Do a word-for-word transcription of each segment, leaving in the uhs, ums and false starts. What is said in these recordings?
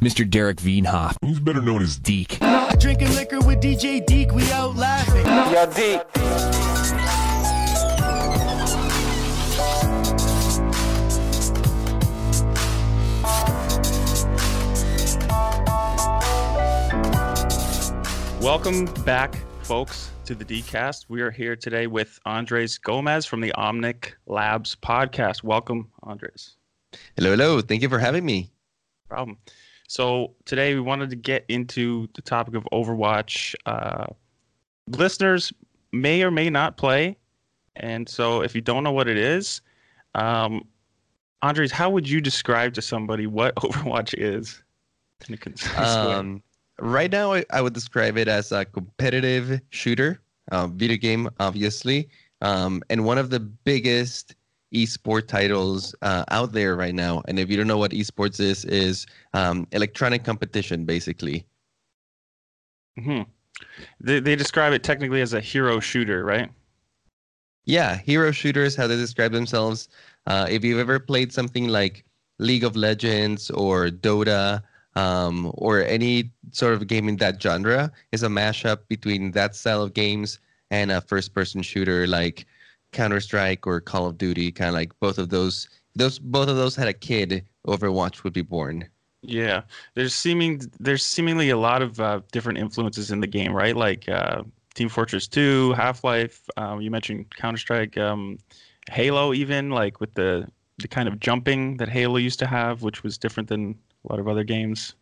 Mister Derek Vienhoff. Who's better known as Deke. Drinking liquor with D J Deke, we out laughing. Yo, Deke. Welcome back, folks, to the DekeCast. We are here today with Andres Gomez from the Omnic Labs podcast. Welcome, Andres. Hello, hello. Thank you for having me. No problem. So today we wanted to get into the topic of Overwatch. Uh, listeners may or may not play, and so if you don't know what it is, um, Andres, how would you describe to somebody what Overwatch is in a concise um, way? Right now, I, I would describe it as a competitive shooter, uh, video game, obviously, um, and one of the biggest esport titles uh, out there right now. And if you don't know what esports is, is um, electronic competition, basically. Mm-hmm. They they describe it technically as a hero shooter, right? Yeah, hero shooter is how they describe themselves. Uh, if you've ever played something like League of Legends or Dota, Um, or any sort of game in that genre, is a mashup between that style of games and a first-person shooter like Counter-Strike or Call of Duty. Kind of like both of those. Those both of those had a kid, Overwatch would be born. Yeah, there's seeming there's seemingly a lot of uh, different influences in the game, right? Like uh, Team Fortress two, Half-Life. Uh, you mentioned Counter-Strike, um, Halo, even like with the the kind of jumping that Halo used to have, which was different than a lot of other games.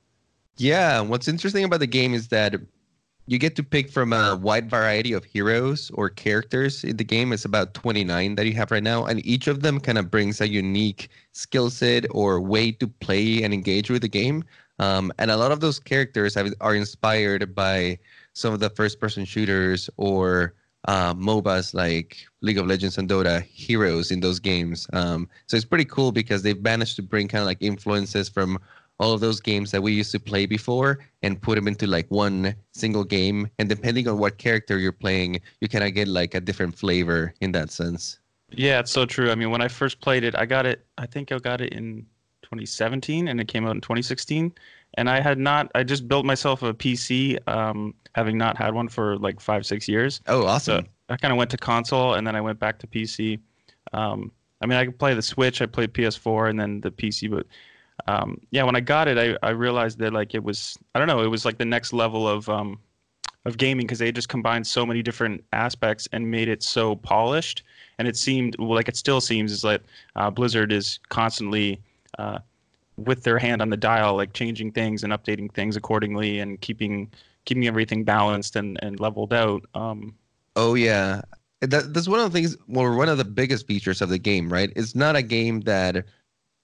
Yeah, what's interesting about the game is that you get to pick from a wide variety of heroes or characters in the game. It's about twenty-nine that you have right now, and each of them kind of brings a unique skill set or way to play and engage with the game. Um, and a lot of those characters have, are inspired by some of the first-person shooters or uh, MOBAs like League of Legends and Dota, heroes in those games. Um, so it's pretty cool because they've managed to bring kind of like influences from all of those games that we used to play before and put them into like one single game. And depending on what character you're playing, you kind of get like a different flavor in that sense. Yeah, it's so true. I mean, when I first played it, I got it, I think I got it in twenty seventeen and it came out in twenty sixteen. And I had not, I just built myself a P C, um, having not had one for like five, six years. Oh, awesome. So I kind of went to console and then I went back to P C. Um, I mean, I could play the Switch, I played P S four and then the P C, but Um, yeah, when I got it, I, I realized that like it was, I don't know, it was like the next level of um, of gaming because they just combined so many different aspects and made it so polished. And it seemed, well, like it still seems, is like uh, Blizzard is constantly uh, with their hand on the dial, like changing things and updating things accordingly and keeping keeping everything balanced and, and leveled out. Um, oh, yeah. That, that's one of the things, well, one of the biggest features of the game, right? It's not a game that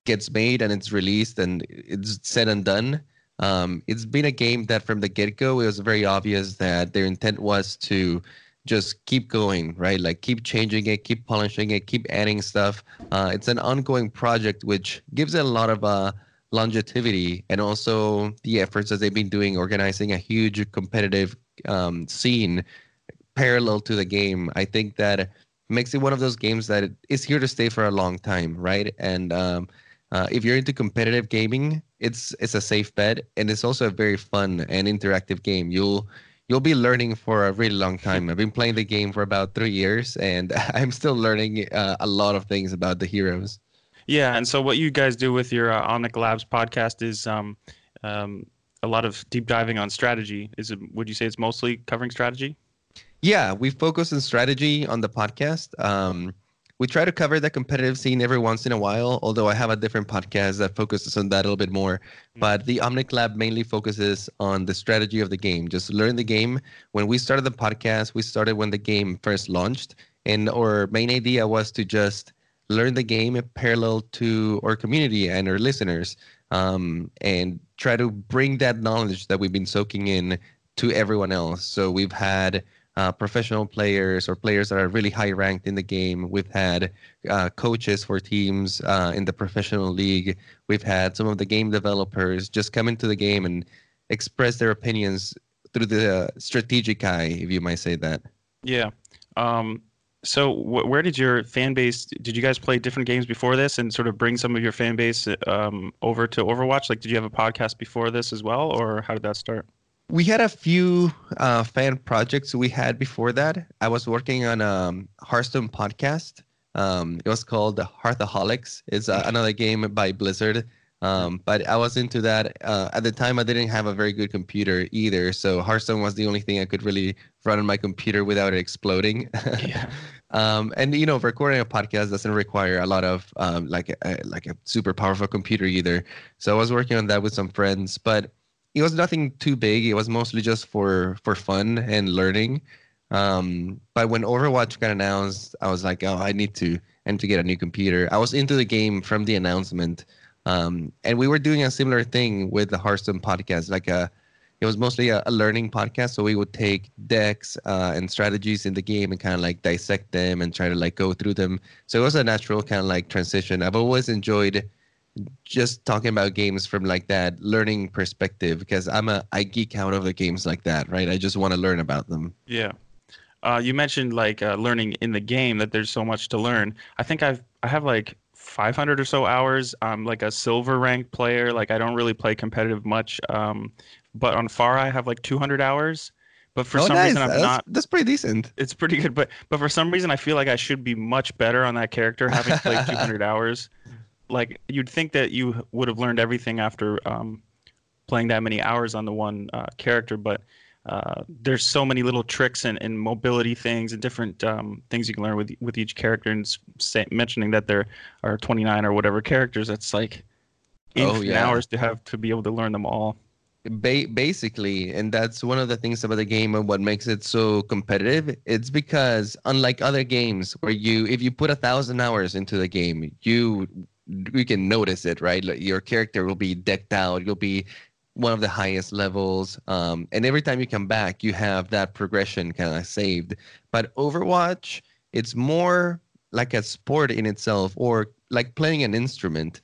gets made and it's released and it's said and done. Um, it's been a game that from the get-go, it was very obvious that their intent was to just keep going, right? Like keep changing it, keep polishing it, keep adding stuff. Uh, it's an ongoing project, which gives it a lot of uh, longevity and also the efforts that they've been doing, organizing a huge competitive um, scene parallel to the game. I think that makes it one of those games that is here to stay for a long time, right? And um, Uh, if you're into competitive gaming, it's it's a safe bet, and it's also a very fun and interactive game. You'll you'll be learning for a really long time. I've been playing the game for about three years, and I'm still learning uh, a lot of things about the heroes. Yeah, and so what you guys do with your uh, Omnic Labs podcast is um, um, a lot of deep diving on strategy. Is it? Would you say it's mostly covering strategy? Yeah, we focus on strategy on the podcast. Um, We try to cover the competitive scene every once in a while, although I have a different podcast that focuses on that a little bit more. But the Omnic Lab mainly focuses on the strategy of the game, just learn the game. When we started the podcast, we started when the game first launched, and our main idea was to just learn the game parallel to our community and our listeners, um, and try to bring that knowledge that we've been soaking in to everyone else. So we've had Uh, professional players or players that are really high ranked in the game. We've had uh, coaches for teams uh, in the professional league. We've had some of the game developers just come into the game and express their opinions through the strategic eye, if you might say that. Yeah. Um, So wh- where did your fan base, did you guys play different games before this and sort of bring some of your fan base um, over to Overwatch? Like, did you have a podcast before this as well, or how did that start? We had a few uh, fan projects we had before that. I was working on a Hearthstone podcast. Um, it was called Hearthaholics. It's uh, another game by Blizzard. Um, but I was into that. Uh, at the time, I didn't have a very good computer either. So Hearthstone was the only thing I could really run on my computer without it exploding. Yeah. um, and, you know, recording a podcast doesn't require a lot of um, like, a, like a super powerful computer either. So I was working on that with some friends. But it was nothing too big. It was mostly just for, for fun and learning. Um, but when Overwatch got announced, I was like, oh, I need to, I need to get a new computer. I was into the game from the announcement. Um, and we were doing a similar thing with the Hearthstone podcast. Like a, it was mostly a, a learning podcast. So we would take decks uh, and strategies in the game and kind of like dissect them and try to like go through them. So it was a natural kind of like transition. I've always enjoyed just talking about games from like that learning perspective, because I'm a I geek out over games like that, right? I just want to learn about them. Yeah. Uh, you mentioned like uh, learning in the game, that there's so much to learn. I think I've I have like five hundred or so hours. I'm like a silver ranked player. Like I don't really play competitive much. Um, but on Pharah, I have like two hundred hours. But for oh, some nice. reason, I'm that's, not. That's pretty decent. It's pretty good. But but for some reason, I feel like I should be much better on that character, having played two hundred hours. Like you'd think that you would have learned everything after um, playing that many hours on the one uh, character, but. Uh, there's so many little tricks and, and mobility things and different um, things you can learn with with each character. And say, mentioning that there are twenty-nine or whatever characters, that's like infinite oh, yeah. hours to have to be able to learn them all. Ba- basically, and that's one of the things about the game and what makes it so competitive. It's because unlike other games where you, if you put a thousand hours into the game, you you can notice it, right? Like your character will be decked out. You'll be one of the highest levels. Um, and every time you come back, you have that progression kind of saved. But Overwatch, it's more like a sport in itself, or like playing an instrument.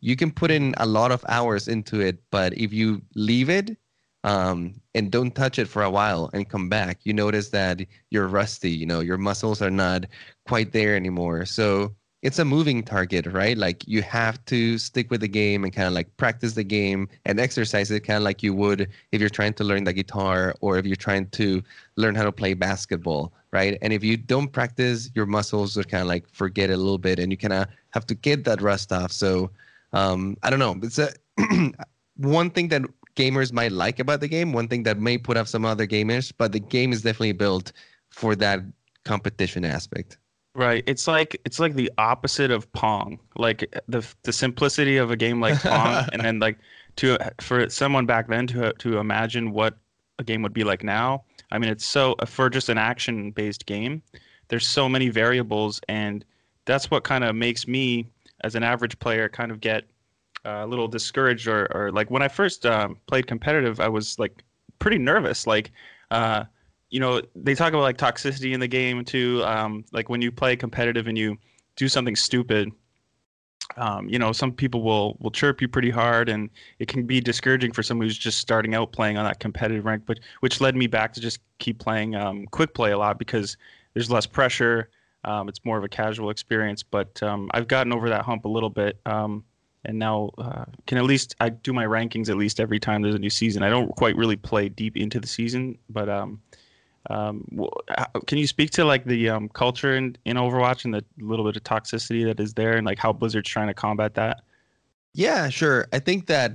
You can put in a lot of hours into it, but if you leave it um, and don't touch it for a while and come back, you notice that you're rusty, you know, your muscles are not quite there anymore. So it's a moving target, right? Like you have to stick with the game and kind of like practice the game and exercise it kind of like you would if you're trying to learn the guitar or if you're trying to learn how to play basketball, right? And if you don't practice, your muscles are kind of like forget a little bit and you kind of have to get that rust off. So um, I don't know. It's a one thing that gamers might like about the game, one thing that may put off some other gamers, but the game is definitely built for that competition aspect. Right, it's like it's like the opposite of Pong, like the the simplicity of a game like Pong, and then like to for someone back then to to imagine what a game would be like now. I mean, it's so for just an action-based game, there's so many variables, and that's what kind of makes me, as an average player, kind of get uh, a little discouraged, or or like when I first um, played competitive, I was like pretty nervous, like. Uh, You know, they talk about like toxicity in the game too. Um, like when you play competitive and you do something stupid, um, you know, some people will will chirp you pretty hard, and it can be discouraging for someone who's just starting out playing on that competitive rank. But which led me back to just keep playing um, quick play a lot, because there's less pressure. Um, it's more of a casual experience. But um, I've gotten over that hump a little bit, um, and now uh, can at least I do my rankings at least every time there's a new season. I don't quite really play deep into the season, but. Um, Um, can you speak to like the um, culture in, in Overwatch and the little bit of toxicity that is there, and like how Blizzard's trying to combat that? Yeah, sure. I think that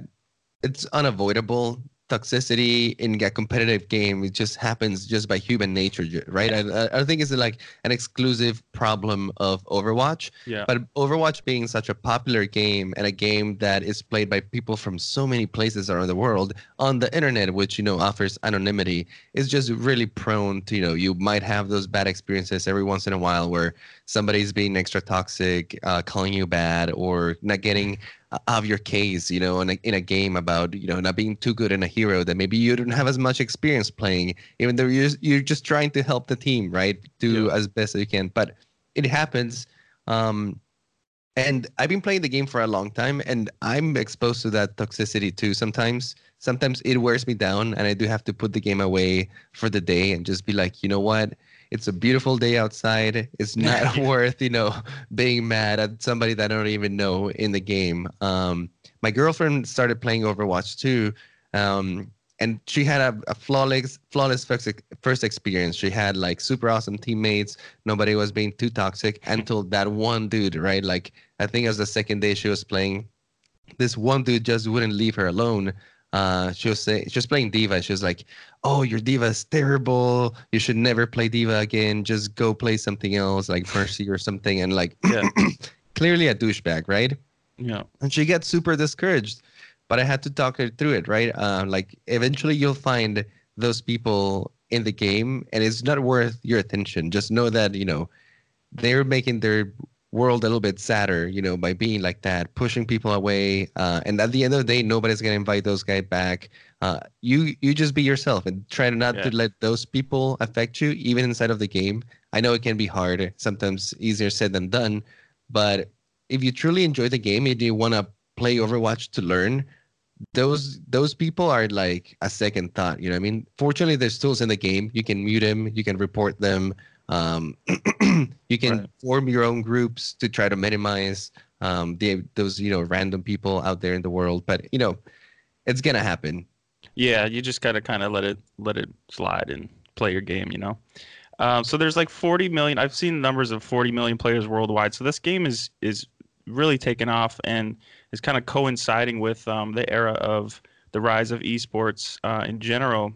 it's unavoidable. Toxicity in a competitive game, it just happens just by human nature, right? I, I think it's like an exclusive problem of Overwatch. Yeah. But Overwatch being such a popular game, and a game that is played by people from so many places around the world on the internet, which, you know, offers anonymity, is just really prone to, you know, you might have those bad experiences every once in a while where somebody's being extra toxic, uh, calling you bad, or not getting of your case, you know, in a, in a game about, you know, not being too good in a hero that maybe you don't have as much experience playing, even though you're, you're just trying to help the team, right? Do yeah. as best as you can. But it happens. Um, and I've been playing the game for a long time, and I'm exposed to that toxicity too sometimes. Sometimes it wears me down, and I do have to put the game away for the day and just be like, you know what? It's a beautiful day outside. It's not worth, you know, being mad at somebody that I don't even know in the game. Um, my girlfriend started playing Overwatch two, um, and she had a, a flawless, flawless first experience. She had like super awesome teammates. Nobody was being too toxic until that one dude, right? Like I think it was the second day she was playing. This one dude just wouldn't leave her alone. Uh, she was say, she was playing D.Va. She was like, "Oh, your D.Va is terrible. You should never play D.Va again. Just go play something else, like Mercy or something." And like, yeah. Clearly a douchebag, right? Yeah. And she gets super discouraged. But I had to talk her through it, right? Uh, like, eventually you'll find those people in the game, and it's not worth your attention. Just know that, you know, they're making their world a little bit sadder, you know, by being like that, pushing people away. Uh, and at the end of the day, nobody's going to invite those guys back. Uh, you you just be yourself and try not yeah. to let those people affect you, even inside of the game. I know it can be hard, sometimes easier said than done. But if you truly enjoy the game and you want to play Overwatch to learn, those those people are like a second thought, you know what I mean? Fortunately, there's tools in the game. You can mute them, you can report them, um, you can right. form your own groups to try to minimize um, the, those, you know, random people out there in the world. But, you know, it's going to happen. Yeah, you just got to kind of let it, let it slide and play your game, you know? Um, so there's like forty million. I've seen numbers of forty million players worldwide. So this game is is really taken off, and it's kind of coinciding with um, the era of the rise of esports uh, in general.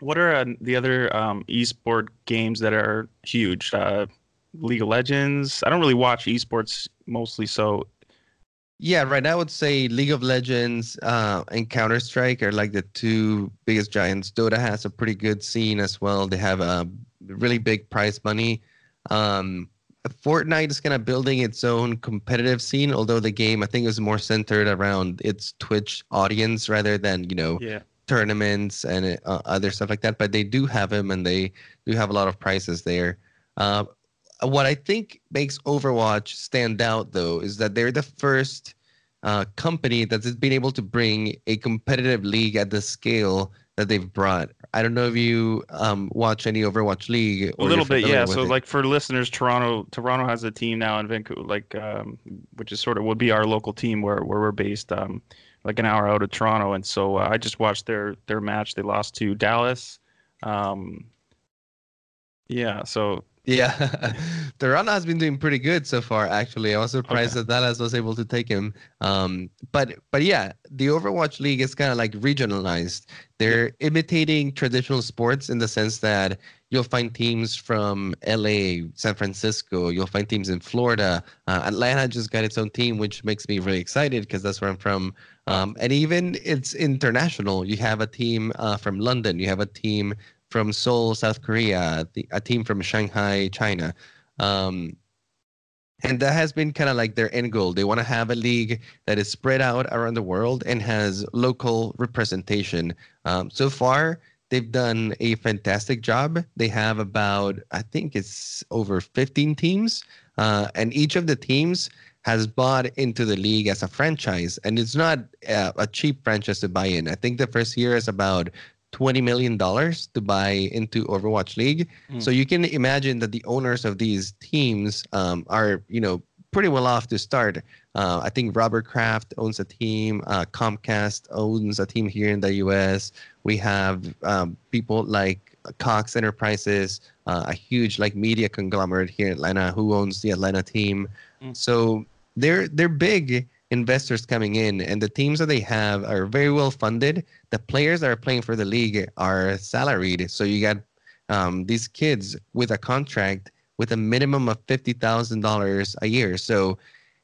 What are uh, the other um, esport games that are huge? Uh, League of Legends. I don't really watch esports mostly, so. Yeah, right now I would say League of Legends uh, and Counter-Strike are like the two biggest giants. Dota has a pretty good scene as well. They have a really big prize money. Um, Fortnite is kind of building its own competitive scene, although the game, I think, is more centered around its Twitch audience rather than, you know, yeah. tournaments and uh, other stuff like that. But they do have them, and they do have a lot of prizes there. Uh, what I think makes Overwatch stand out, though, is that they're the first uh, company that's been able to bring a competitive league at the scale that they've brought. I don't know if you um, watch any Overwatch League. Or a little bit, yeah. So, it. like for listeners, Toronto, Toronto has a team now in Vancouver, like um, which is sort of would be our local team where where we're based, um, like an hour out of Toronto. And so uh, I just watched their their match. They lost to Dallas. Um, yeah. So. Yeah, Toronto has been doing pretty good so far, actually. I was surprised okay. that Dallas was able to take him. Um, but but yeah, the Overwatch League is kind of like regionalized. They're yeah. imitating traditional sports in the sense that you'll find teams from L A, San Francisco. You'll find teams in Florida. Uh, Atlanta just got its own team, which makes me really excited because that's where I'm from. Um, and even it's international. You have a team uh, from London. You have a team from Seoul, South Korea, the, a team from Shanghai, China. Um, and that has been kind of like their end goal. They want to have a league that is spread out around the world and has local representation. Um, so far, they've done a fantastic job. They have about, I think it's over fifteen teams. Uh, and each of the teams has bought into the league as a franchise. And it's not uh, a cheap franchise to buy in. I think the first year is about twenty million dollars to buy into Overwatch League. Mm. So you can imagine that the owners of these teams um, are, you know, pretty well off to start. Uh, I think Robert Kraft owns a team. Uh, Comcast owns a team here in the U S. We have um, people like Cox Enterprises, uh, a huge like media conglomerate here in Atlanta who owns the Atlanta team. Mm. So they're they're big investors coming in, and the teams that they have are very well funded. The players that are playing for the league are salaried. So you got um, these kids with a contract with a minimum of fifty thousand dollars a year. So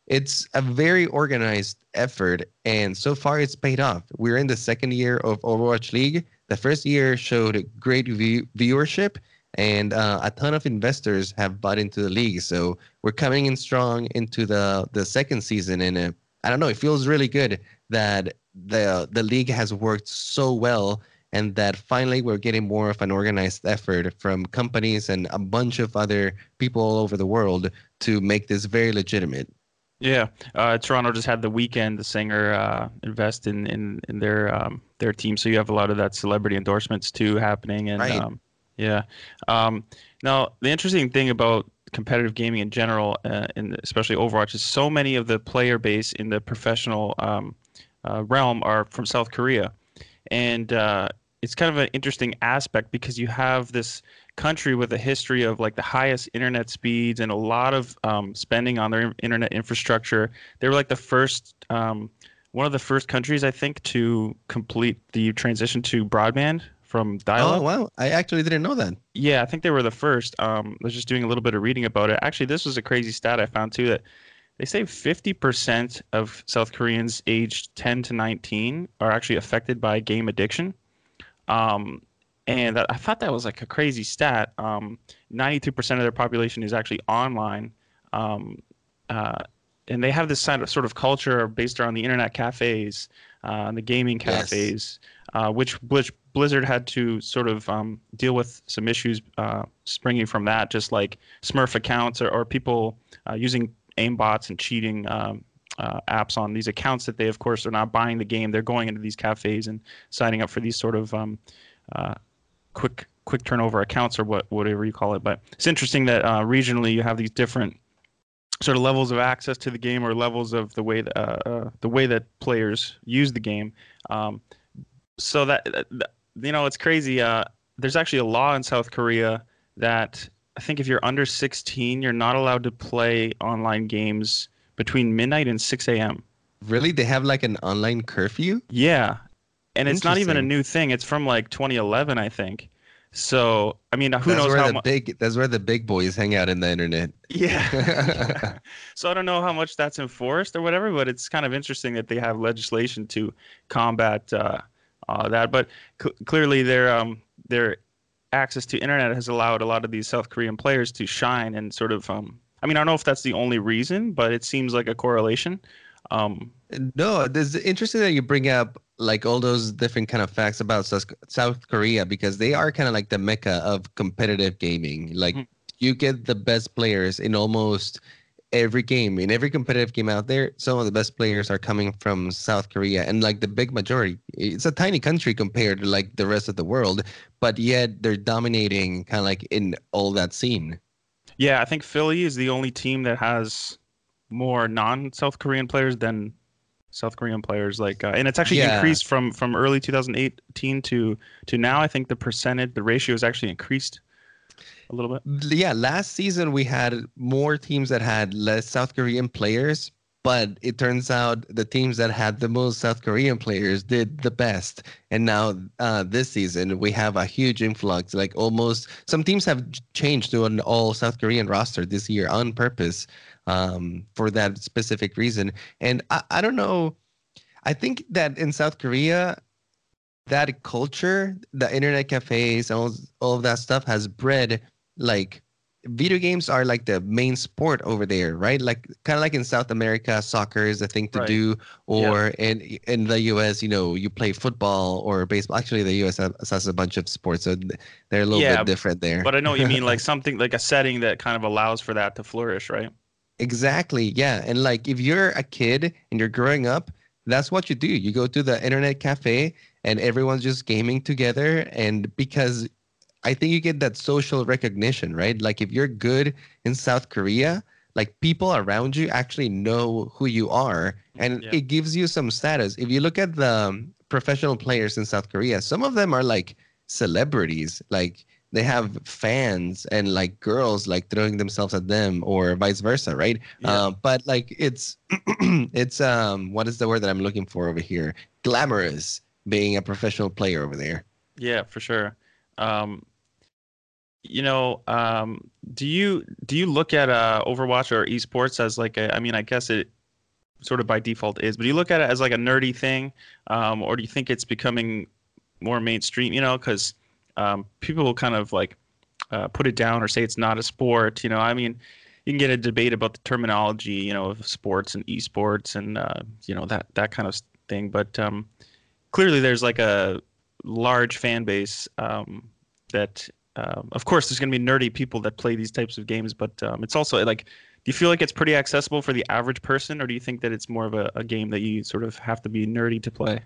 it's a very organized effort, and so far it's paid off. We're in the second year of Overwatch League. The first year showed great view- viewership, and uh, a ton of investors have bought into the league. So we're coming in strong into the, the second season, and uh, I don't know, it feels really good that the the league has worked so well, and that finally we're getting more of an organized effort from companies and a bunch of other people all over the world to make this very legitimate. Yeah, uh, Toronto just had The Weeknd, the singer, uh, invest in in, in their um, their team. So you have a lot of that celebrity endorsements too happening, and right. um, Yeah. Um, now, the interesting thing about competitive gaming in general, uh, and especially Overwatch, is so many of the player base in the professional um, uh, realm are from South Korea. And uh, it's kind of an interesting aspect because you have this country with a history of like the highest internet speeds and a lot of um, spending on their internet infrastructure. They were like the first, um, one of the first countries, I think, to complete the transition to broadband from dial-up. Oh, wow. I actually didn't know that. Yeah, I think they were the first. Um, I was just doing a little bit of reading about it. Actually, this was a crazy stat I found, too, that they say fifty percent of South Koreans aged ten to nineteen are actually affected by game addiction. Um, and that, I thought that was like a crazy stat. Um, ninety-two percent of their population is actually online. Um, uh, and they have this sort of, sort of culture based around the internet cafes uh, and the gaming cafes, yes. uh, which, which Blizzard had to sort of um, deal with some issues uh, springing from that, just like Smurf accounts or, or people uh, using aimbots and cheating um, uh, apps on these accounts that they, of course, are not buying the game. They're going into these cafes and signing up for these sort of um, uh, quick quick turnover accounts or what whatever you call it. But it's interesting that uh, regionally you have these different sort of levels of access to the game or levels of the way that, uh, uh, the way that players use the game. Um, so that, that, you know, it's crazy. Uh, there's actually a law in South Korea that I think if you're under sixteen, you're not allowed to play online games between midnight and six a.m. Really? They have like an online curfew? Yeah. And it's not even a new thing. It's from like twenty eleven, I think. So, I mean, who that's knows where how the mu- big that's where the big boys hang out in the internet. Yeah. So I don't know how much that's enforced or whatever, but it's kind of interesting that they have legislation to combat uh, uh, that. But cl- clearly, their um, their access to internet has allowed a lot of these South Korean players to shine and sort of. Um, I mean, I don't know if that's the only reason, but it seems like a correlation. Um, no, it's interesting that you bring up like all those different kind of facts about South Korea, because they are kind of like the mecca of competitive gaming. Like mm-hmm. you get the best players in almost every game, in every competitive game out there. Some of the best players are coming from South Korea, and like the big majority, it's a tiny country compared to like the rest of the world, but yet they're dominating kind of like in all that scene. Yeah, I think Philly is the only team that has more non-South Korean players than South Korean players, like, uh, and it's actually yeah. increased from, from early two thousand eighteen to to now. I think the percentage, the ratio is actually increased a little bit. Yeah, last season we had more teams that had less South Korean players, but it turns out the teams that had the most South Korean players did the best. And now uh, this season we have a huge influx. Like almost some teams have changed to an all South Korean roster this year on purpose. Um, for that specific reason. And I, I don't know, I think that in South Korea, that culture, the internet cafes, all, all of that stuff has bred, like, video games are like the main sport over there, right? Like, kind of like in South America, soccer is a thing to right. do, or yeah. in in the U S, you know, you play football or baseball. Actually, the U S has a bunch of sports, so they're a little yeah, bit different there. But I know what you mean, like something, like a setting that kind of allows for that to flourish, right? Exactly. Yeah. And like if you're a kid and you're growing up, that's what you do. You go to the internet cafe and everyone's just gaming together. And because I think you get that social recognition, right? Like if you're good in South Korea, like people around you actually know who you are, and yeah. it gives you some status. If you look at the professional players in South Korea, some of them are like celebrities, like they have fans and like girls like throwing themselves at them or vice versa, right? Yeah. Uh, but like it's it's um what is the word that I'm looking for over here? Glamorous being a professional player over there. Yeah, for sure. Um, you know, um, do you do you look at uh, Overwatch or esports as like a? I mean, I guess it sort of by default is, but do you look at it as like a nerdy thing, um, or do you think it's becoming more mainstream? You know, because Um, people will kind of like uh, put it down or say it's not a sport. You know, I mean, you can get a debate about the terminology, you know, of sports and esports and, uh, you know, that, that kind of thing. But um, clearly there's like a large fan base um, that, uh, of course, there's going to be nerdy people that play these types of games. But um, it's also like, do you feel like it's pretty accessible for the average person, or do you think that it's more of a, a game that you sort of have to be nerdy to play?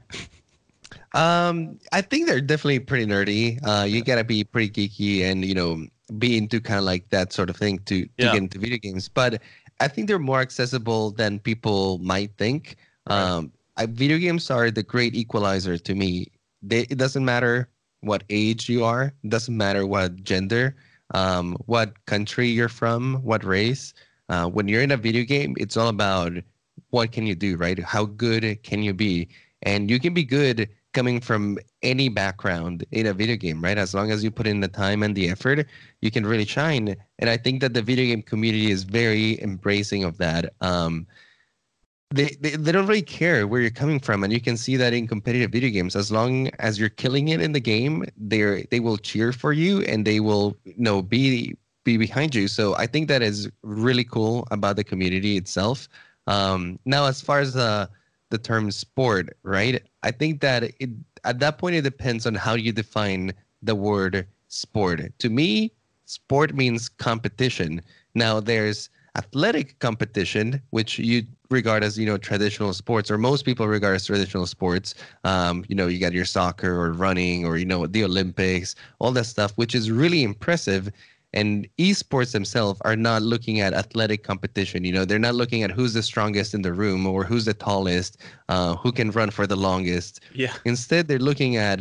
Um, I think they're definitely pretty nerdy. Uh, you gotta be pretty geeky and, you know, be into kind of like that sort of thing to, to yeah. get into video games. But I think they're more accessible than people might think. Right. Um, I, video games are the great equalizer to me. They, it doesn't matter what age you are. It doesn't matter what gender, um, what country you're from, what race. Uh, when you're in a video game, it's all about what can you do, right? How good can you be? And you can be good coming from any background in a video game, right? As long as you put in the time and the effort, you can really shine. And I think that the video game community is very embracing of that. Um, they, they they don't really care where you're coming from, and you can see that in competitive video games. As long as you're killing it in the game, they they will cheer for you and they will, you know, be be behind you. So I think that is really cool about the community itself. Um, now, as far as the the term sport, right? I think that it, at that point, it depends on how you define the word sport. To me, sport means competition. Now, there's athletic competition, which you regard as, you know, traditional sports, or most people regard as traditional sports. Um, you know, you got your soccer or running or, you know, the Olympics, all that stuff, which is really impressive. And esports themselves are not looking at athletic competition. You know, they're not looking at who's the strongest in the room or who's the tallest, uh, who can run for the longest. Yeah. Instead, they're looking at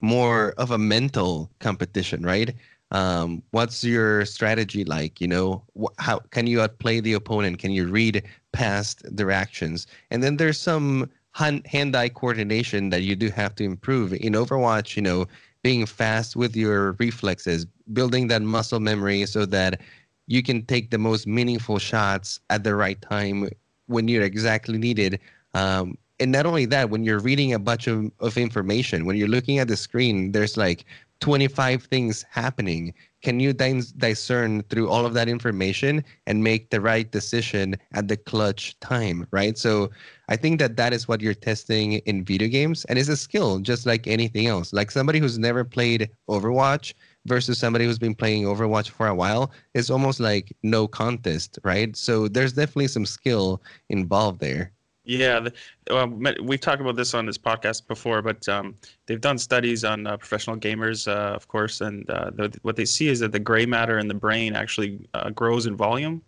more of a mental competition, right? Um, what's your strategy like? You know, wh- how can you outplay the opponent? Can you read past their actions? And then there's some hand- hand-eye coordination that you do have to improve. In Overwatch, you know, being fast with your reflexes, building that muscle memory so that you can take the most meaningful shots at the right time when you're exactly needed. Um, and not only that, when you're reading a bunch of, of information, when you're looking at the screen, there's like twenty-five things happening. Can you dis- discern through all of that information and make the right decision at the clutch time, right? So I think that that is what you're testing in video games. And it's a skill, just like anything else. Like somebody who's never played Overwatch versus somebody who's been playing Overwatch for a while, it's almost like no contest, right? So there's definitely some skill involved there. Yeah, the, um, we've talked about this on this podcast before, but um, they've done studies on uh, professional gamers, uh, of course, and uh, the, what they see is that the gray matter in the brain actually uh, grows in volume.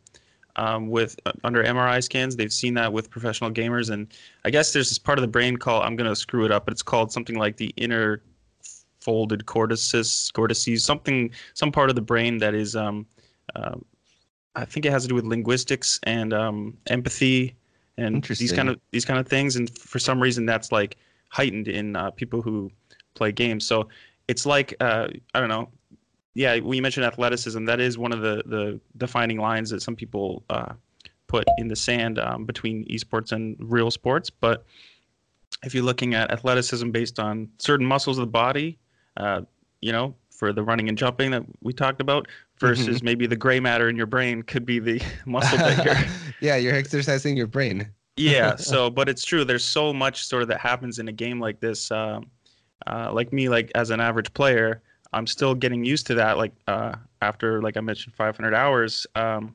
Um, with uh, under M R I scans, they've seen that with professional gamers, and I guess there's this part of the brain called, I'm going to screw it up, but it's called something like the inner folded cortices, cortices, something, some part of the brain that is, um, uh, I think it has to do with linguistics and um, empathy and these kind of these kind of things. And for some reason, that's like heightened in uh, people who play games. So it's like, uh, I don't know. Yeah, when you mentioned athleticism, that is one of the, the defining lines that some people uh, put in the sand um, between esports and real sports. But if you're looking at athleticism based on certain muscles of the body, uh, you know, for the running and jumping that we talked about, versus mm-hmm. maybe the gray matter in your brain could be the muscle that you're... yeah, you're exercising your brain. yeah, so, but it's true. There's so much sort of that happens in a game like this. Uh, uh, like me, like as an average player, I'm still getting used to that. Like uh, after, like I mentioned, five hundred hours, um,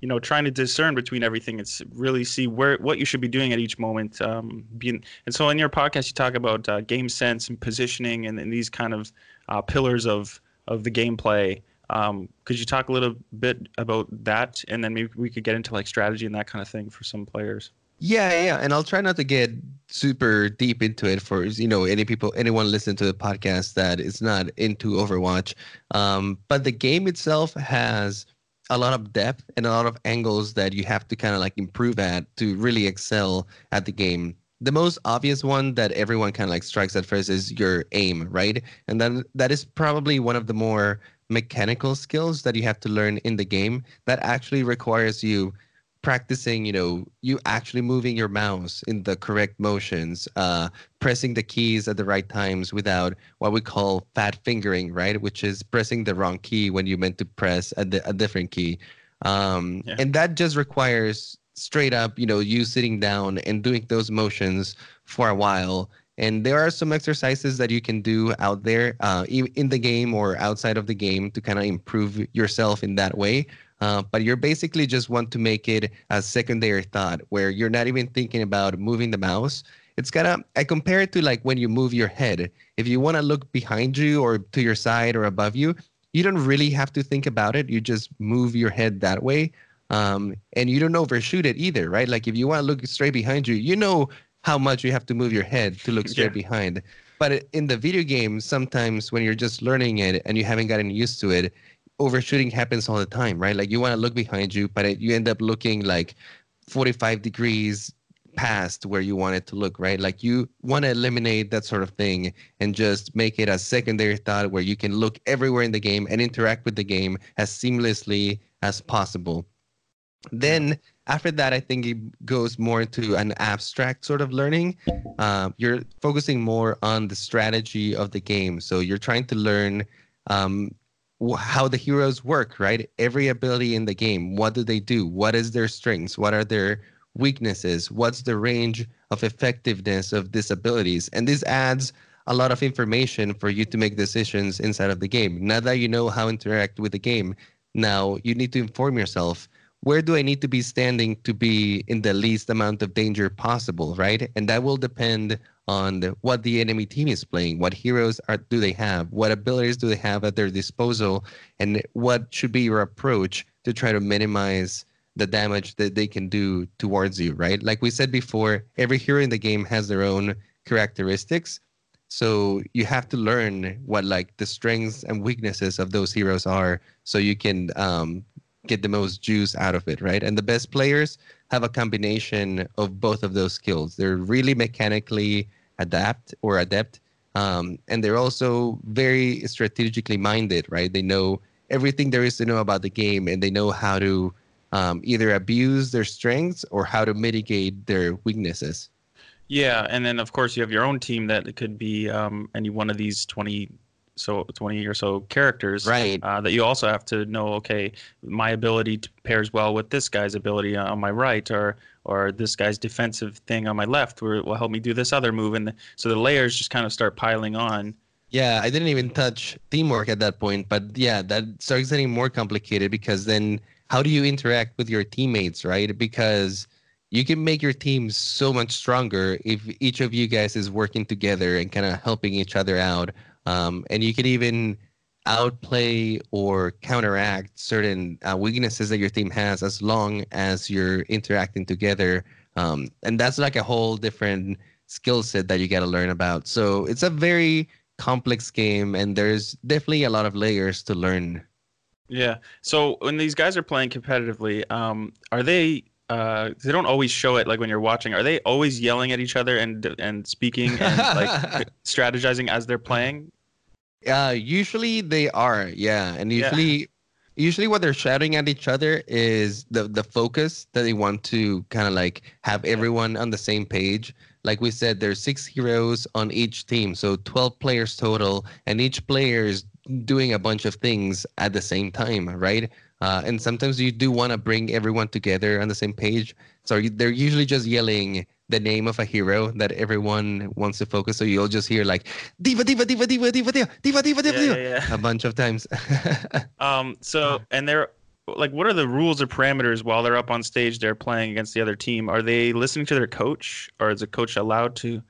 you know, trying to discern between everything. It's really see where what you should be doing at each moment. Um, being, and so in your podcast, you talk about uh, game sense and positioning and, and these kind of uh, pillars of, of the gameplay. Um, could you talk a little bit about that? And then maybe we could get into like strategy and that kind of thing for some players. Yeah, yeah. And I'll try not to get super deep into it for, you know, any people, anyone listening to the podcast that is not into Overwatch. Um, but the game itself has a lot of depth and a lot of angles that you have to kind of like improve at to really excel at the game. The most obvious one that everyone kind of like strikes at first is your aim, right? And then that is probably one of the more mechanical skills that you have to learn in the game that actually requires you practicing, you know, you actually moving your mouse in the correct motions, uh, pressing the keys at the right times without what we call fat fingering, right? Which is pressing the wrong key when you meant to press a, di- a different key. Um, yeah. And that just requires straight up, you know, you sitting down and doing those motions for a while. And there are some exercises that you can do out there uh, in the game or outside of the game to kind of improve yourself in that way. Uh, but you're basically just want to make it a secondary thought where you're not even thinking about moving the mouse. It's kind of, I compare it to like when you move your head. If you want to look behind you or to your side or above you, you don't really have to think about it. You just move your head that way. Um, and you don't overshoot it either, right? Like if you want to look straight behind you, you know how much you have to move your head to look straight yeah. behind. But in the video game, sometimes when you're just learning it and you haven't gotten used to it, overshooting happens all the time, right? Like you want to look behind you, but it, you end up looking like forty-five degrees past where you want it to look, right? Like you want to eliminate that sort of thing and just make it a secondary thought where you can look everywhere in the game and interact with the game as seamlessly as possible. Then after that, I think it goes more to an abstract sort of learning. Uh, you're focusing more on the strategy of the game. So you're trying to learn um, how the heroes work, right? Every ability in the game. What do they do? What is their strengths? What are their weaknesses? What's the range of effectiveness of these abilities? And this adds a lot of information for you to make decisions inside of the game. Now that you know how to interact with the game, now you need to inform yourself. Where do I need to be standing to be in the least amount of danger possible, right? And that will depend on the, what the enemy team is playing, what heroes are, do they have, what abilities do they have at their disposal, and what should be your approach to try to minimize the damage that they can do towards you, right? Like we said before, every hero in the game has their own characteristics, so you have to learn what like the strengths and weaknesses of those heroes are so you can um, get the most juice out of it, right? And the best players have a combination of both of those skills. They're really mechanically adapt or adept, um, and they're also very strategically minded, right? They know everything there is to know about the game, and they know how to um, either abuse their strengths or how to mitigate their weaknesses. Yeah, and then, of course, you have your own team that could be um, any one of these twenty... so twenty or so characters, right? Uh, that you also have to know, okay, my ability pairs well with this guy's ability on my right, or or this guy's defensive thing on my left where it will help me do this other move. And the, so the layers just kind of start piling on. Yeah, I didn't even touch teamwork at that point, but yeah, that starts getting more complicated because then how do you interact with your teammates, right? Because you can make your team so much stronger if each of you guys is working together and kind of helping each other out. Um, and you could even outplay or counteract certain uh, weaknesses that your team has as long as you're interacting together. Um, and that's like a whole different skill set that you got to learn about. So it's a very complex game, and there's definitely a lot of layers to learn. Yeah. So when these guys are playing competitively, um, are they... Uh, they don't always show it, like when you're watching. Are they always yelling at each other and and speaking and like strategizing as they're playing? Uh, usually they are, yeah. And usually, yeah. usually what they're shouting at each other is the the focus that they want to kind of like have everyone on the same page. Like we said, there's six heroes on each team, so twelve players total, and each player is doing a bunch of things at the same time, right? Uh, and sometimes you do want to bring everyone together on the same page. So they're usually just yelling the name of a hero that everyone wants to focus. So you'll just hear like, D.Va, D.Va, D.Va, D.Va, D.Va, D.Va, D.Va, D.Va, D.Va, yeah, yeah, yeah. a bunch of times. um. So, and they're like, what are the rules or parameters while they're up on stage, they're playing against the other team? Are they listening to their coach, or is the coach allowed to?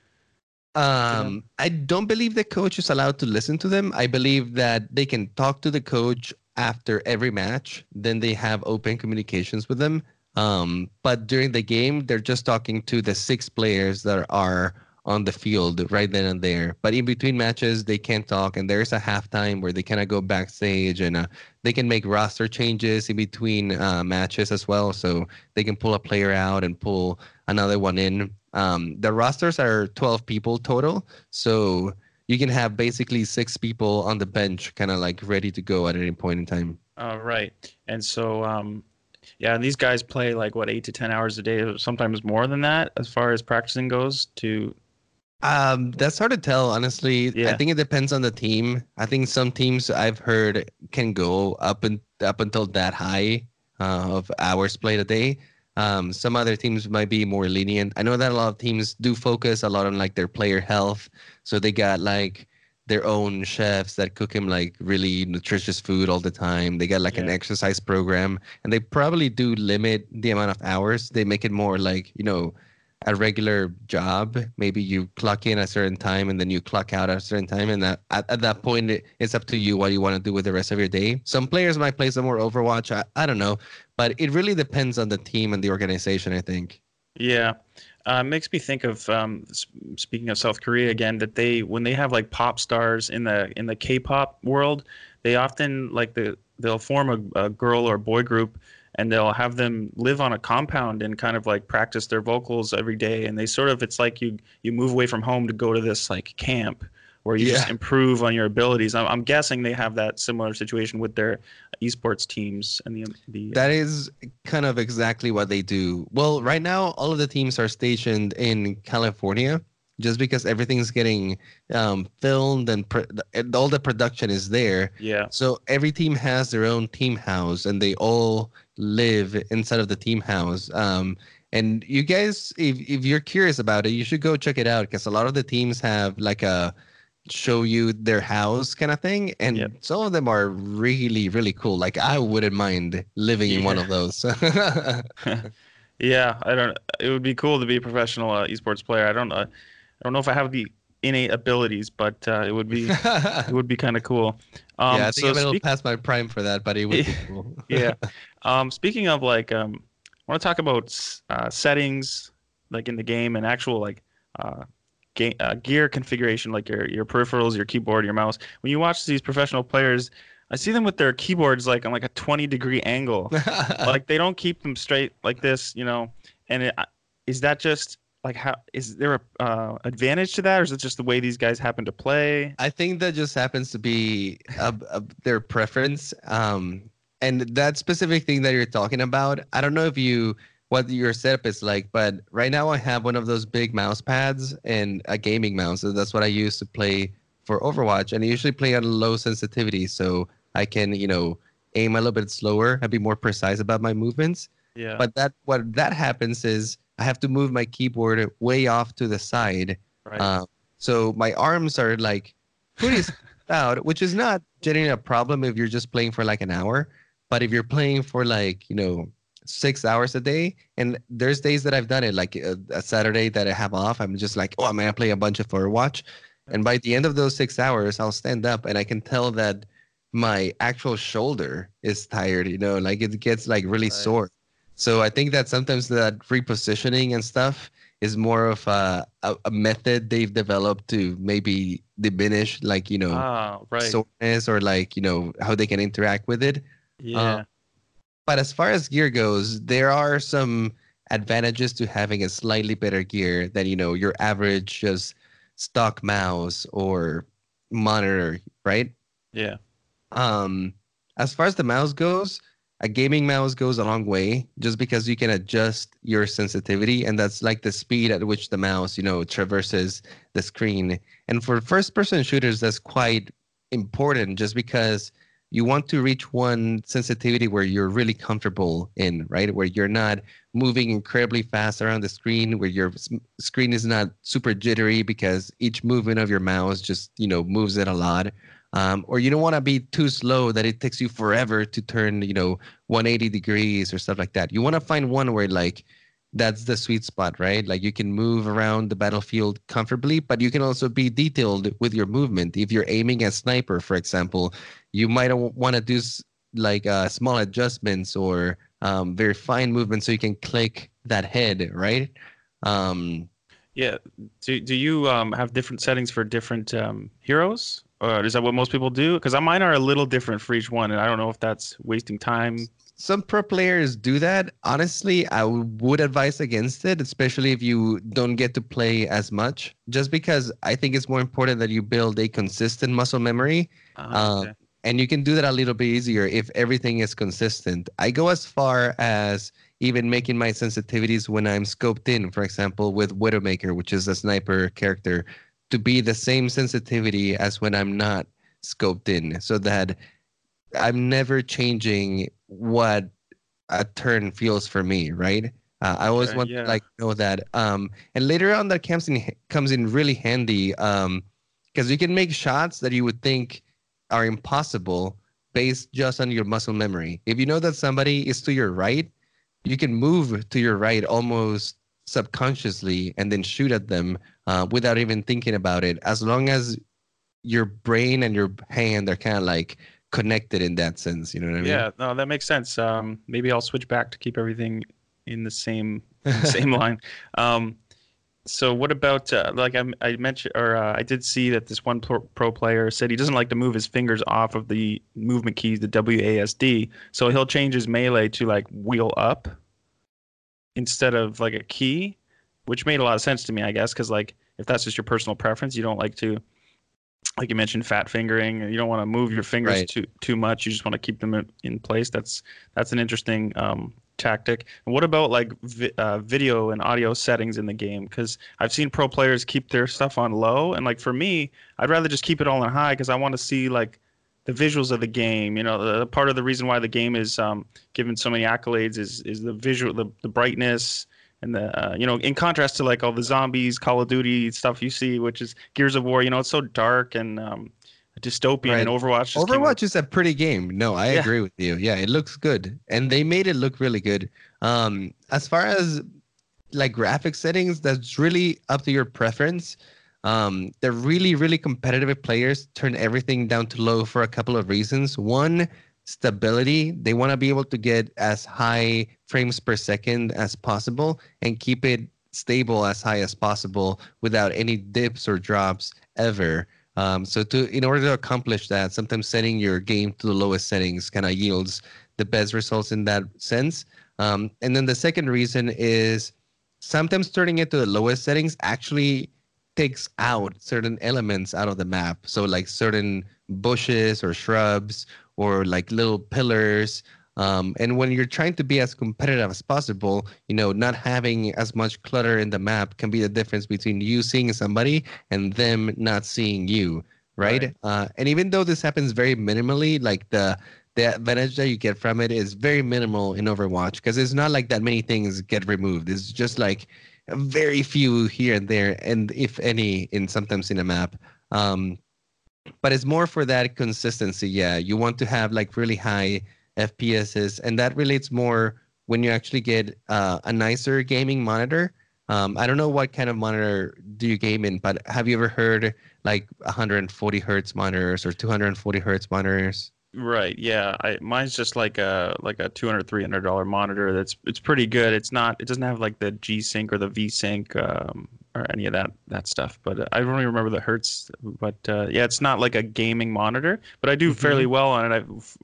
Um, I don't believe the coach is allowed to listen to them. I believe that they can talk to the coach after every match, then they have open communications with them. Um, but during the game, they're just talking to the six players that are on the field right then and there. But in between matches, they can't talk, and there's a halftime where they kind of go backstage, and uh, they can make roster changes in between uh, matches as well. So they can pull a player out and pull another one in. Um, the rosters are twelve people total, so you can have basically six people on the bench kind of like ready to go at any point in time. All right. And so, um, yeah, and these guys play like, what, eight to ten hours a day, sometimes more than that as far as practicing goes to... Um, that's hard to tell, honestly. Yeah. I think it depends on the team. I think some teams I've heard can go up and up until that high uh, of hours played a day. Um, some other teams might be more lenient. I know that a lot of teams do focus a lot on like their player health. So they got like their own chefs that cook him like really nutritious food all the time. They got like yeah. an exercise program, and they probably do limit the amount of hours. They make it more like, you know, a regular job, maybe you clock in a certain time and then you clock out at a certain time, and that, at, at that point it, it's up to you what you want to do with the rest of your day. Some players might play some more Overwatch, I, I don't know, but it really depends on the team and the organization, I think. Yeah. Uh, makes me think of um, speaking of South Korea again, that they when they have like pop stars in the in the K-pop world, they often like the they'll form a, a girl or boy group, and they'll have them live on a compound and kind of like practice their vocals every day. And they sort of it's like you you move away from home to go to this like camp where you yeah. just improve on your abilities. I'm, I'm guessing they have that similar situation with their esports teams. And the, the That is kind of exactly what they do. Well, right now, all of the teams are stationed in California just because everything's getting um, filmed and pr- all the production is there. Yeah. So every team has their own team house and they all live inside of the team house. Um, and you guys, if, if you're curious about it, you should go check it out because a lot of the teams have like a show you their house kind of thing, and yep. some of them are really really cool. Like I wouldn't mind living yeah. in one of those. yeah I don't it would be cool to be a professional uh, esports player. I don't uh, I don't know if I have the innate abilities, but uh, it would be it would be kind of cool. um, yeah I think so I'll speak- pass my prime for that, but it would be cool. yeah um, speaking of like um, I want to talk about uh, settings like in the game and actual like uh Game, uh, gear configuration, like your your peripherals, your keyboard, your mouse. When you watch these professional players, I see them with their keyboards like on like a twenty degree angle. Like they don't keep them straight like this, you know. And it, is that just like how is there a uh, advantage to that, or is it just the way these guys happen to play? I think that just happens to be a, a, their preference. Um, and that specific thing that you're talking about, I don't know if you. what your setup is like, but right now I have one of those big mouse pads and a gaming mouse, so that's what I use to play for Overwatch, and I usually play on low sensitivity so I can, you know, aim a little bit slower and be more precise about my movements. Yeah. But that what that happens is I have to move my keyboard way off to the side. Right. Uh, so my arms are like pretty out, which is not generally a problem if you're just playing for like an hour, but if you're playing for like, you know, six hours a day, and there's days that I've done it like a, a Saturday that I have off, I'm just like, oh, I'm gonna play a bunch of Overwatch, and by the end of those six hours, I'll stand up and I can tell that my actual shoulder is tired, you know, like it gets like really nice. sore. So I think that sometimes that repositioning and stuff is more of a, a, a method they've developed to maybe diminish like, you know, ah, right. soreness, or like, you know, how they can interact with it. Yeah. Uh, But as far as gear goes, there are some advantages to having a slightly better gear than, you know, your average just stock mouse or monitor, right? Yeah. Um, as far as the mouse goes, a gaming mouse goes a long way just because you can adjust your sensitivity, and that's like the speed at which the mouse, you know, traverses the screen. And for first-person shooters, that's quite important just because you want to reach one sensitivity where you're really comfortable in, right? Where you're not moving incredibly fast around the screen, where your screen is not super jittery because each movement of your mouse just, you know, moves it a lot. Um, or you don't want to be too slow that it takes you forever to turn, you know, one hundred eighty degrees or stuff like that. You want to find one where, like, that's the sweet spot, right? Like you can move around the battlefield comfortably, but you can also be detailed with your movement. If you're aiming at sniper, for example, you might want to do like uh, small adjustments or um, very fine movements so you can click that head, right? Um, yeah. Do do you um, have different settings for different um, heroes? Or is that what most people do? Because mine are a little different for each one, and I don't know if that's wasting time. Some pro players do that. Honestly, I would advise against it, especially if you don't get to play as much, just because I think it's more important that you build a consistent muscle memory. Uh, okay. uh, and you can do that a little bit easier if everything is consistent. I go as far as even making my sensitivities when I'm scoped in, for example, with Widowmaker, which is a sniper character, to be the same sensitivity as when I'm not scoped in, so that I'm never changing what a turn feels for me, right? Uh, I always okay, want yeah. to like know that. Um, and later on, that comes in comes in really handy because um, you can make shots that you would think are impossible based just on your muscle memory. If you know that somebody is to your right, you can move to your right almost subconsciously and then shoot at them uh, without even thinking about it, as long as your brain and your hand are kind of like connected in that sense. You know what I mean? Yeah, no, that makes sense. Um, maybe I'll switch back to keep everything in the same same line. Um, so what about uh, like I, I mentioned, or uh, I did see that this one pro, pro player said he doesn't like to move his fingers off of the movement keys, the W A S D. So he'll change his melee to like wheel up instead of like a key, which made a lot of sense to me, I guess, because like if that's just your personal preference, you don't like to, like you mentioned, fat fingering. You don't want to move your fingers right. too too much. You just want to keep them in, in place. That's that's an interesting um, tactic. And what about like vi- uh, video and audio settings in the game? Because I've seen pro players keep their stuff on low, and like for me, I'd rather just keep it all on high because I want to see like the visuals of the game. You know, the, the part of the reason why the game is um, given so many accolades is is the visual, the, the brightness. And, the uh, you know, in contrast to, like, all the zombies, Call of Duty stuff you see, which is Gears of War, you know, it's so dark and um, dystopian right. and Overwatch. Just Overwatch is a pretty game. No, I yeah. agree with you. Yeah, it looks good. And they made it look really good. Um, as far as, like, graphic settings, that's really up to your preference. Um, the really, really competitive players turn everything down to low for a couple of reasons. One, stability. They want to be able to get as high frames per second as possible and keep it stable as high as possible without any dips or drops ever. Um, so to in order to accomplish that, sometimes setting your game to the lowest settings kind of yields the best results in that sense. Um, and then the second reason is sometimes turning it to the lowest settings actually takes out certain elements out of the map. So like certain bushes or shrubs or like little pillars. Um, and when you're trying to be as competitive as possible, you know, not having as much clutter in the map can be the difference between you seeing somebody and them not seeing you, right? right. Uh, and even though this happens very minimally, like the, the advantage that you get from it is very minimal in Overwatch because it's not like that many things get removed. It's just like very few here and there, and if any, in sometimes in a map. Um, But it's more for that consistency, yeah. You want to have like really high F P Ses, and that relates more when you actually get uh, a nicer gaming monitor. Um, I don't know what kind of monitor do you game in, but have you ever heard like one forty hertz monitors or two forty hertz monitors? Right, yeah. I, mine's just like a like a two hundred dollars, three hundred dollars monitor. That's it's pretty good. It's not. It doesn't have like the G-Sync or the V-Sync. Um, or any of that that stuff, but uh, I don't really remember the hertz, but uh, yeah, it's not like a gaming monitor, but I do mm-hmm. fairly well on it. I've,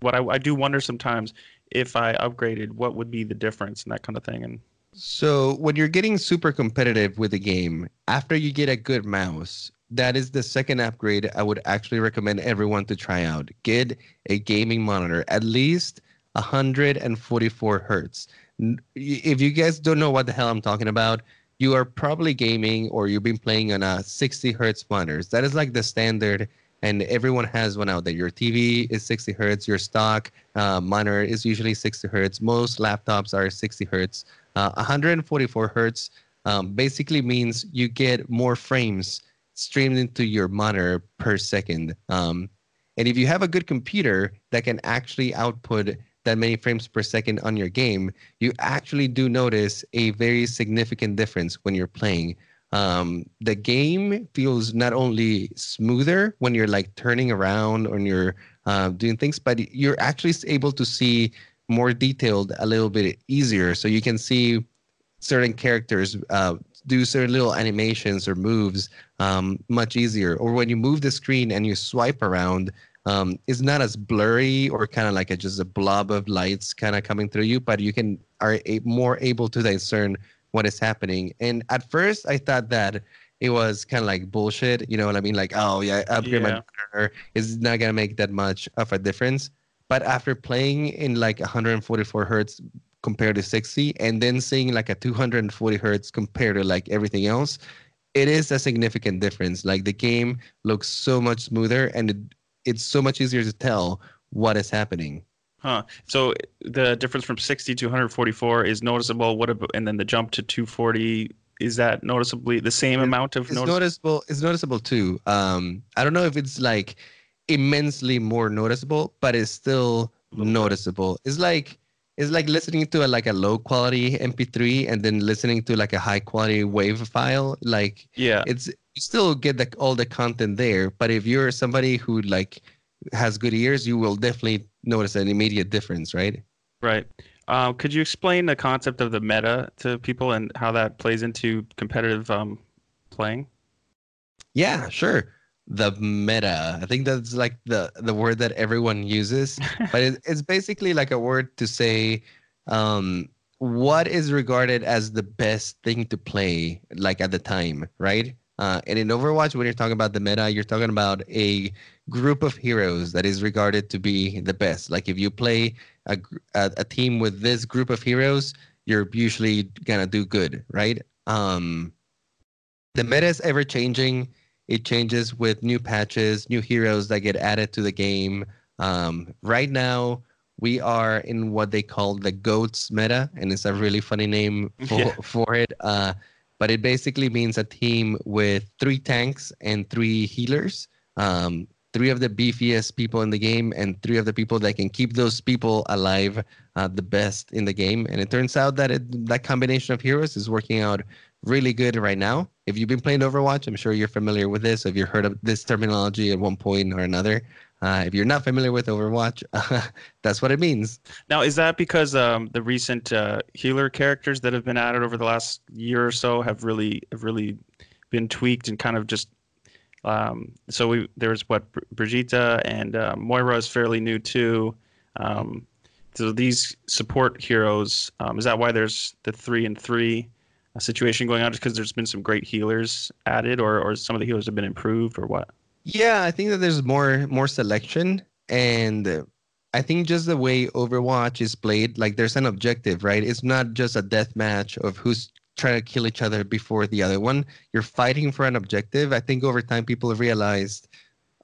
what I, I do wonder sometimes if I upgraded, what would be the difference and that kind of thing. And so when you're getting super competitive with a game, after you get a good mouse, that is the second upgrade I would actually recommend everyone to try out. Get a gaming monitor, at least one forty-four hertz. If you guys don't know what the hell I'm talking about, you are probably gaming or you've been playing on a sixty hertz monitors. That is like the standard, and everyone has one out there. Your T V is sixty hertz. Your stock uh, monitor is usually sixty hertz. Most laptops are sixty hertz. Uh, one forty-four hertz um, basically means you get more frames streamed into your monitor per second. Um, and if you have a good computer that can actually output that many frames per second on your game, you actually do notice a very significant difference when you're playing. Um, the game feels not only smoother when you're like turning around or you're uh, doing things, but you're actually able to see more detailed a little bit easier. So you can see certain characters uh, do certain little animations or moves um, much easier. Or when you move the screen and you swipe around, Um, it's not as blurry or kind of like a, just a blob of lights kind of coming through you, but you can are a, more able to discern what is happening. And at first, I thought that it was kind of like bullshit. You know what I mean? Like, oh, yeah, upgrade yeah. my monitor is not going to make that much of a difference. But after playing in like one forty-four hertz compared to sixty and then seeing like a two forty hertz compared to like everything else, it is a significant difference. Like the game looks so much smoother and it, it's so much easier to tell what is happening. Huh. So the difference from sixty to one forty-four is noticeable. What about, and then the jump to two forty, is that noticeably the same it, amount of it's notice- noticeable? It's noticeable too. Um, I don't know if it's like immensely more noticeable, but it's still noticeable. Bit. It's like It's like listening to a, like a low quality M P three and then listening to like a high quality WAV file. Like, yeah, it's you still get the, all the content there. But if you're somebody who like has good ears, you will definitely notice an immediate difference, right? Right. Uh, could you explain the concept of the meta to people and how that plays into competitive um, playing? Yeah, sure. The meta. I think that's like the, the word that everyone uses. But it, it's basically like a word to say um, what is regarded as the best thing to play like at the time, right? Uh, and in Overwatch, when you're talking about the meta, you're talking about a group of heroes that is regarded to be the best. Like if you play a, a, a team with this group of heroes, you're usually going to do good, right? Um, the meta is ever-changing. It changes with new patches, new heroes that get added to the game. Um, right now, we are in what they call the GOATS meta, and it's a really funny name for, yeah. for it. Uh, But it basically means a team with three tanks and three healers, um, three of the beefiest people in the game, and three of the people that can keep those people alive uh, the best in the game. And it turns out that it, that combination of heroes is working out really good right now. If you've been playing Overwatch, I'm sure you're familiar with this. If you've heard of this terminology at one point or another, uh, if you're not familiar with Overwatch, that's what it means. Now, is that because um, the recent uh, healer characters that have been added over the last year or so have really have really been tweaked and kind of just um, so we there's what Br- Brigitte and uh, Moira is fairly new too. Um, so these support heroes, um, is that why there's the three and three? A situation going on just because there's been some great healers added, or or some of the healers have been improved, or what? Yeah, I think that there's more more selection, and I think just the way Overwatch is played, like there's an objective, right? It's not just a death match of who's trying to kill each other before the other one. You're fighting for an objective. I think over time people have realized,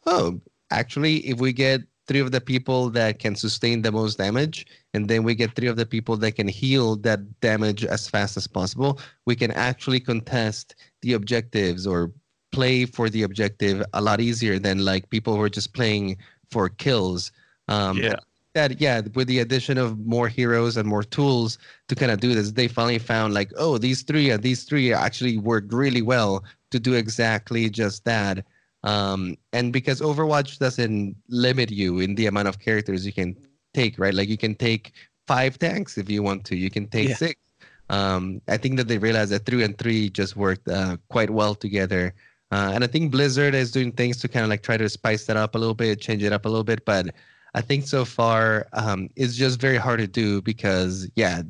oh, actually, if we get three of the people that can sustain the most damage, and then we get three of the people that can heal that damage as fast as possible, we can actually contest the objectives or play for the objective a lot easier than like people who are just playing for kills. Um, yeah. That, yeah, with the addition of more heroes and more tools to kind of do this, they finally found like, oh, these three and these three actually worked really well to do exactly just that. Um, and because Overwatch doesn't limit you in the amount of characters you can take, right? Like you can take five tanks if you want to. You can take yeah. six. Um, I think that they realized that three and three just worked uh, quite well together. Uh, and I think Blizzard is doing things to kind of like try to spice that up a little bit, change it up a little bit. But I think so far um, it's just very hard to do because, yeah,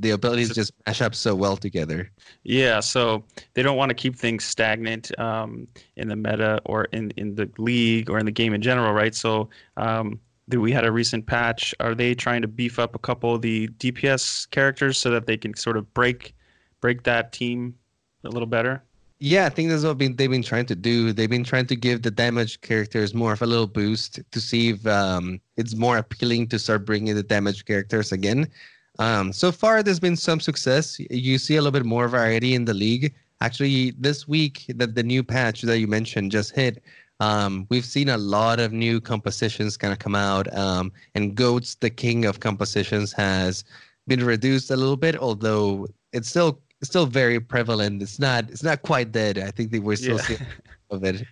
the abilities just mash up so well together. Yeah, so they don't want to keep things stagnant um, in the meta or in, in the league or in the game in general, right? So um, we had a recent patch. Are they trying to beef up a couple of the D P S characters so that they can sort of break break that team a little better? Yeah, I think that's what been, they've been trying to do. They've been trying to give the damage characters more of a little boost to see if um, it's more appealing to start bringing the damage characters again. Um, so far, there's been some success. You see a little bit more variety in the league. Actually, this week, that the new patch that you mentioned just hit, um, we've seen a lot of new compositions kind of come out. Um, and GOATS, the king of compositions, has been reduced a little bit, although it's still it's still very prevalent. It's not it's not quite dead. I think that we're still yeah. seeing of it.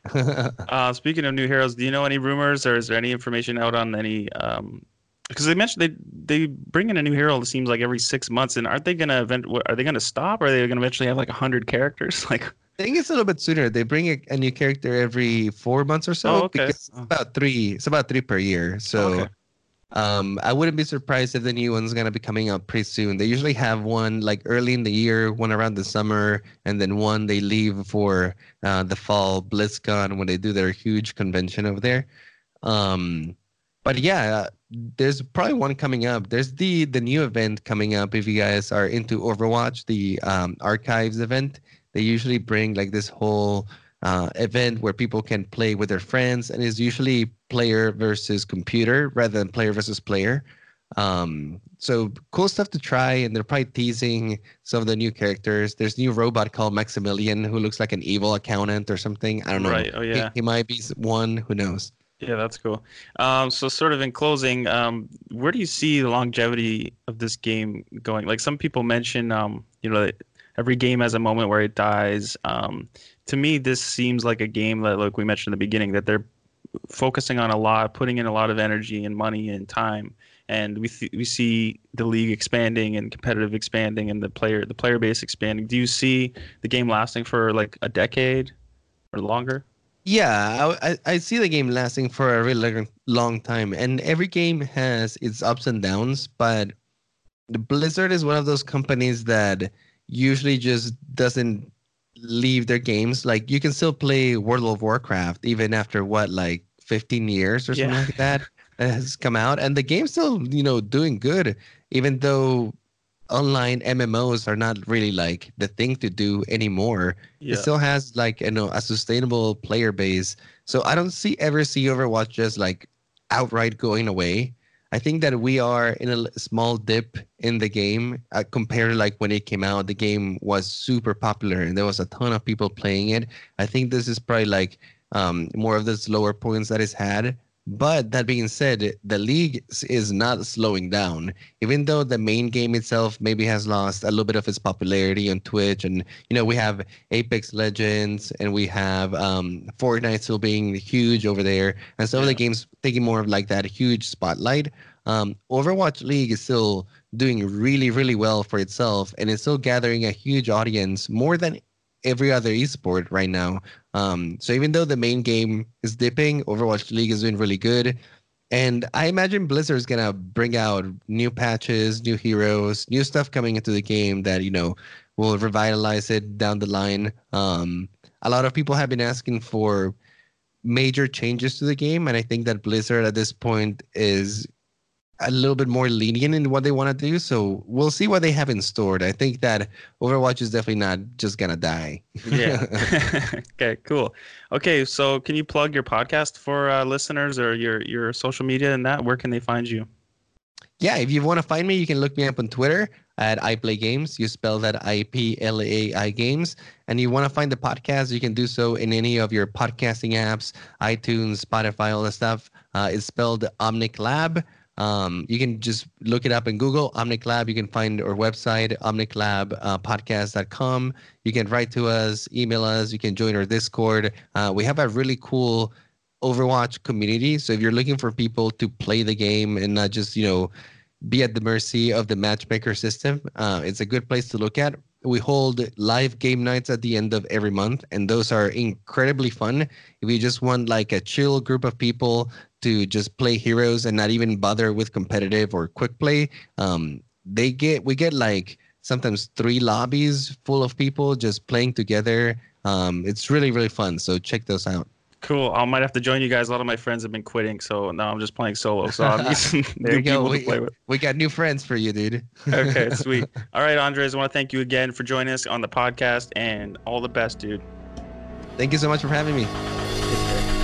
uh, speaking of new heroes, do you know any rumors or is there any information out on any... Um... Because they mentioned they they bring in a new hero. It seems like every six months, and aren't they gonna event? Are they gonna stop? Or are they gonna eventually have like a hundred characters? Like I think it's a little bit sooner. They bring a, a new character every four months or so. Oh, okay. Because it's about three. It's about three per year. So, okay. um, I wouldn't be surprised if the new one's gonna be coming out pretty soon. They usually have one like early in the year, one around the summer, and then one they leave for uh, the fall BlizzCon when they do their huge convention over there. Um. But yeah, there's probably one coming up. There's the the new event coming up. If you guys are into Overwatch, the um, archives event, they usually bring like this whole uh, event where people can play with their friends, and it's usually player versus computer rather than player versus player. Um, so cool stuff to try, and they're probably teasing some of the new characters. There's a new robot called Maximilian who looks like an evil accountant or something. I don't know. Right. Oh yeah. He, he might be one. Who knows? Yeah, that's cool. Um, so sort of in closing, um, where do you see the longevity of this game going? Like some people mention, um, you know, that every game has a moment where it dies. Um, to me, this seems like a game that, like we mentioned in the beginning, that they're focusing on a lot, putting in a lot of energy and money and time. And we th- we see the league expanding and competitive expanding and the player the player base expanding. Do you see the game lasting for like a decade or longer? Yeah, I I see the game lasting for a really long time. And every game has its ups and downs, but Blizzard is one of those companies that usually just doesn't leave their games. Like, you can still play World of Warcraft even after, what, like fifteen years or something yeah. like that has come out. And the game's still, you know, doing good, even though online M M Os are not really like the thing to do anymore. Yeah. It still has like, you know, a sustainable player base. So I don't see ever see Overwatch just like outright going away. I think that we are in a small dip in the game uh, compared to like when it came out. The game was super popular and there was a ton of people playing it. I think this is probably like um, more of the slower points that it's had. But that being said, the league is not slowing down. Even though the main game itself maybe has lost a little bit of its popularity on Twitch, and you know, we have Apex Legends and we have um, Fortnite still being huge over there, and some yeah. of the games taking more of like that huge spotlight. Um, Overwatch League is still doing really, really well for itself, and it's still gathering a huge audience more than every other esport right now. Um, so even though the main game is dipping, Overwatch League is doing really good. And I imagine Blizzard is going to bring out new patches, new heroes, new stuff coming into the game that, you know, will revitalize it down the line. Um, a lot of people have been asking for major changes to the game. And I think that Blizzard at this point is a little bit more lenient in what they want to do. So we'll see what they have in store. I think that Overwatch is definitely not just going to die. Yeah. Okay, cool. Okay, so can you plug your podcast for uh, listeners, or your, your social media and that? Where can they find you? Yeah, if you want to find me, you can look me up on Twitter at iPlayGames. You spell that I P L A I Games. And you want to find the podcast, you can do so in any of your podcasting apps, iTunes, Spotify, all that stuff. Uh, it's spelled Omnic Lab. Um, you can just look it up in Google, Omnic Lab. You can find our website, omnic lab podcast dot com. You can write to us, email us. You can join our Discord. Uh, we have a really cool Overwatch community. So if you're looking for people to play the game and not just, you know, be at the mercy of the matchmaker system, uh, it's a good place to look at. We hold live game nights at the end of every month, and those are incredibly fun. If you just want like a chill group of people to just play heroes and not even bother with competitive or quick play, um, they get we get like sometimes three lobbies full of people just playing together. Um, it's really, really fun. So check those out. Cool. I might have to join you guys. A lot of my friends have been quitting, so now I'm just playing solo. So I'm using there you go. We, play with. We got new friends for you, dude. Okay, sweet. All right, Andres, I want to thank you again for joining us on the podcast, and all the best, dude. Thank you so much for having me.